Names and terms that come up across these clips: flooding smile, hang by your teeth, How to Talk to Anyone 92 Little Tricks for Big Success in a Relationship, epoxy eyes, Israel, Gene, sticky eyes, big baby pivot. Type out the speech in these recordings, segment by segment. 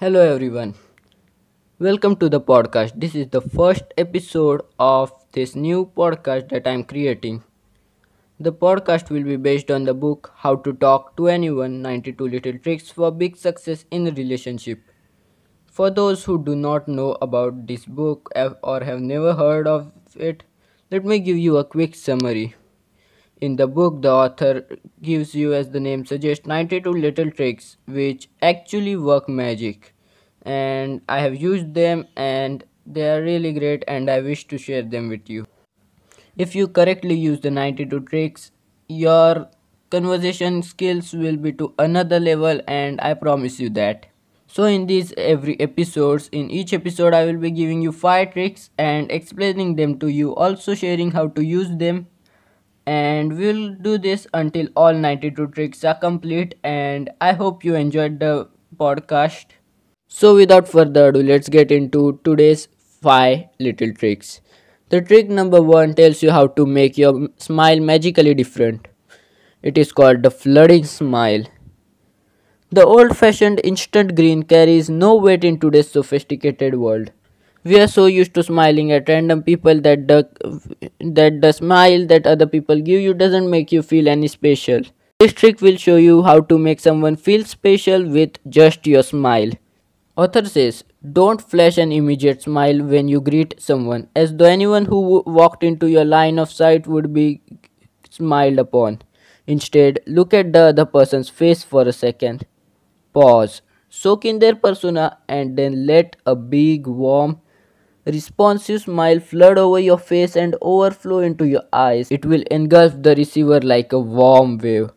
Hello everyone. Welcome to the podcast. This is the first episode of this new podcast that I'm creating. The podcast will be based on the book How to Talk to Anyone 92 Little Tricks for Big Success in a Relationship. For those who do not know about this book or have never heard of it, let me give you a quick summary. In the book, the author gives you, as the name suggests, 92 little tricks which actually work magic, and I have used them and they are really great, and I wish to share them with you. If you correctly use the 92 tricks, your conversation skills will be to another level, and I promise you that. So in each episode I will be giving you 5 tricks and explaining them to you, also sharing how to use them. And we'll do this until all 92 tricks are complete, and I hope you enjoyed the podcast. So without further ado, let's get into today's 5 little tricks. The trick number 1 tells you how to make your smile magically different. It is called the flooding smile. The old-fashioned instant grin carries no weight in today's sophisticated world. We are so used to smiling at random people that the smile that other people give you doesn't make you feel any special. This trick will show you how to make someone feel special with just your smile. Author says, don't flash an immediate smile when you greet someone, as though anyone who walked into your line of sight would be smiled upon. Instead, look at the other person's face for a second. Pause, soak in their persona, and then let a big, warm, responsive smile flood over your face and overflow into your eyes. It will engulf the receiver like a warm wave.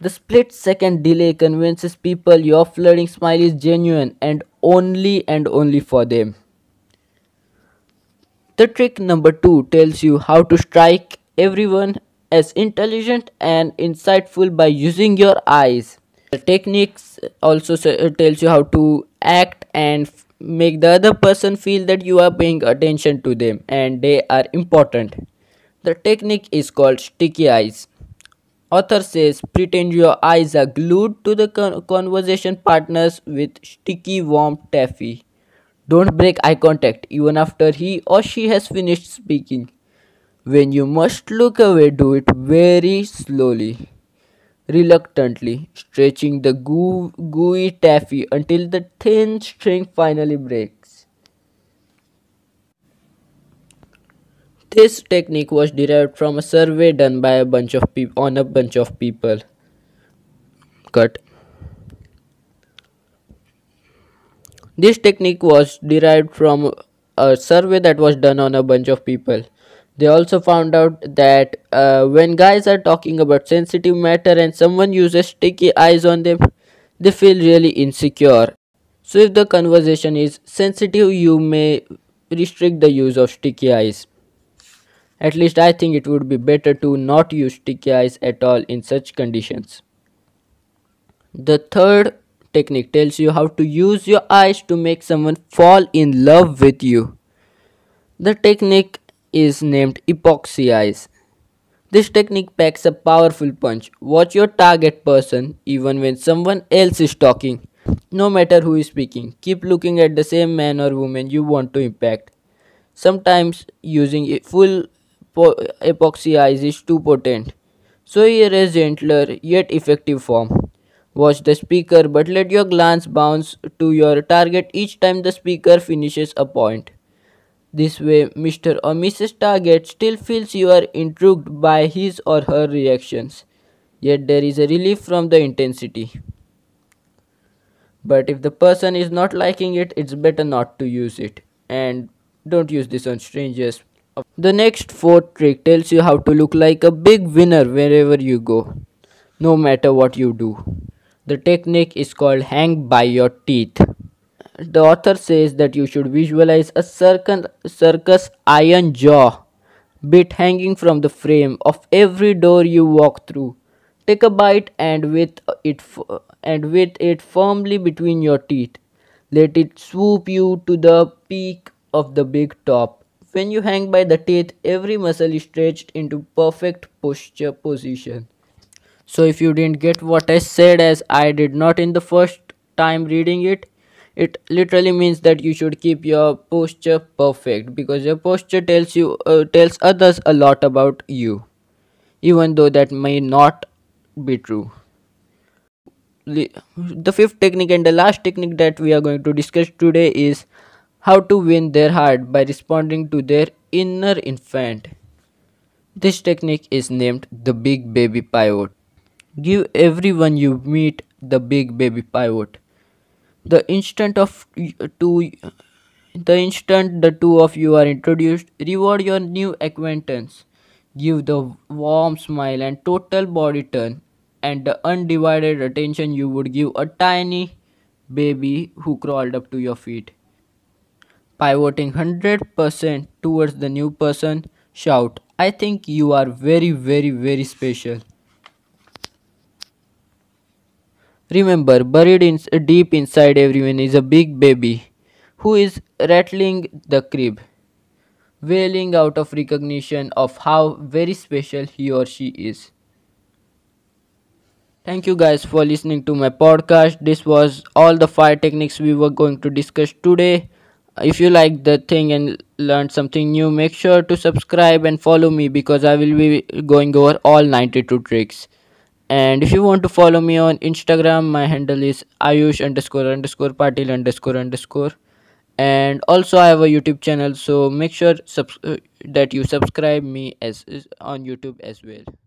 The split-second delay convinces people your flooding smile is genuine and only for them. The trick number 2 tells you how to strike everyone as intelligent and insightful by using your eyes. The techniques also tells you how to act and make the other person feel that you are paying attention to them and they are important. The technique is called sticky eyes. Author says, pretend your eyes are glued to the conversation partners with sticky warm taffy. Don't break eye contact even after he or she has finished speaking. When you must look away, do it very slowly, reluctantly, stretching the gooey taffy until the thin string finally breaks. This technique was derived from a survey done by a bunch of people. Cut. This technique was derived from a survey that was done on a bunch of people. They also found out that when guys are talking about sensitive matter and someone uses sticky eyes on them, they feel really insecure. So if the conversation is sensitive, you may restrict the use of sticky eyes. At least I think it would be better to not use sticky eyes at all in such conditions. The third technique tells you how to use your eyes to make someone fall in love with you. The technique is named epoxy eyes. This technique packs a powerful punch. Watch your target person even when someone else is talking. No matter who is speaking, keep looking at the same man or woman you want to impact. Sometimes using full epoxy eyes is too potent. So here is a gentler yet effective form. Watch the speaker, but let your glance bounce to your target each time the speaker finishes a point. This way, Mr. or Mrs. Target still feels you are intrigued by his or her reactions, yet there is a relief from the intensity. But if the person is not liking it, it's better not to use it. And don't use this on strangers. The next 4th trick tells you how to look like a big winner wherever you go, no matter what you do. The technique is called hang by your teeth. The author says that you should visualize a circus iron jaw bit hanging from the frame of every door you walk through. Take a bite and with it firmly between your teeth. Let it swoop you to the peak of the big top. When you hang by the teeth, every muscle is stretched into perfect posture position. So if you didn't get what I said, as I did not in the first time reading it, It literally means that you should keep your posture perfect, because your posture tells others a lot about you, even though that may not be true. The fifth technique and the last technique that we are going to discuss today is how to win their heart by responding to their inner infant. This technique is named the big baby pivot. Give everyone you meet the big baby pivot. The instant the two of you are introduced, reward your new acquaintance. Give the warm smile and total body turn and the undivided attention you would give a tiny baby who crawled up to your feet. Pivoting 100% towards the new person, shout, "I think you are very, very, very special." Remember, buried deep inside everyone is a big baby who is rattling the crib, wailing out of recognition of how very special he or she is. Thank you guys for listening to my podcast. This was all the 5 techniques we were going to discuss today. If you like the thing and learned something new, make sure to subscribe and follow me, because I will be going over all 92 tricks. And if you want to follow me on Instagram, my handle is ayush__patil__. And also I have a YouTube channel, so make sure that you subscribe me on YouTube as well.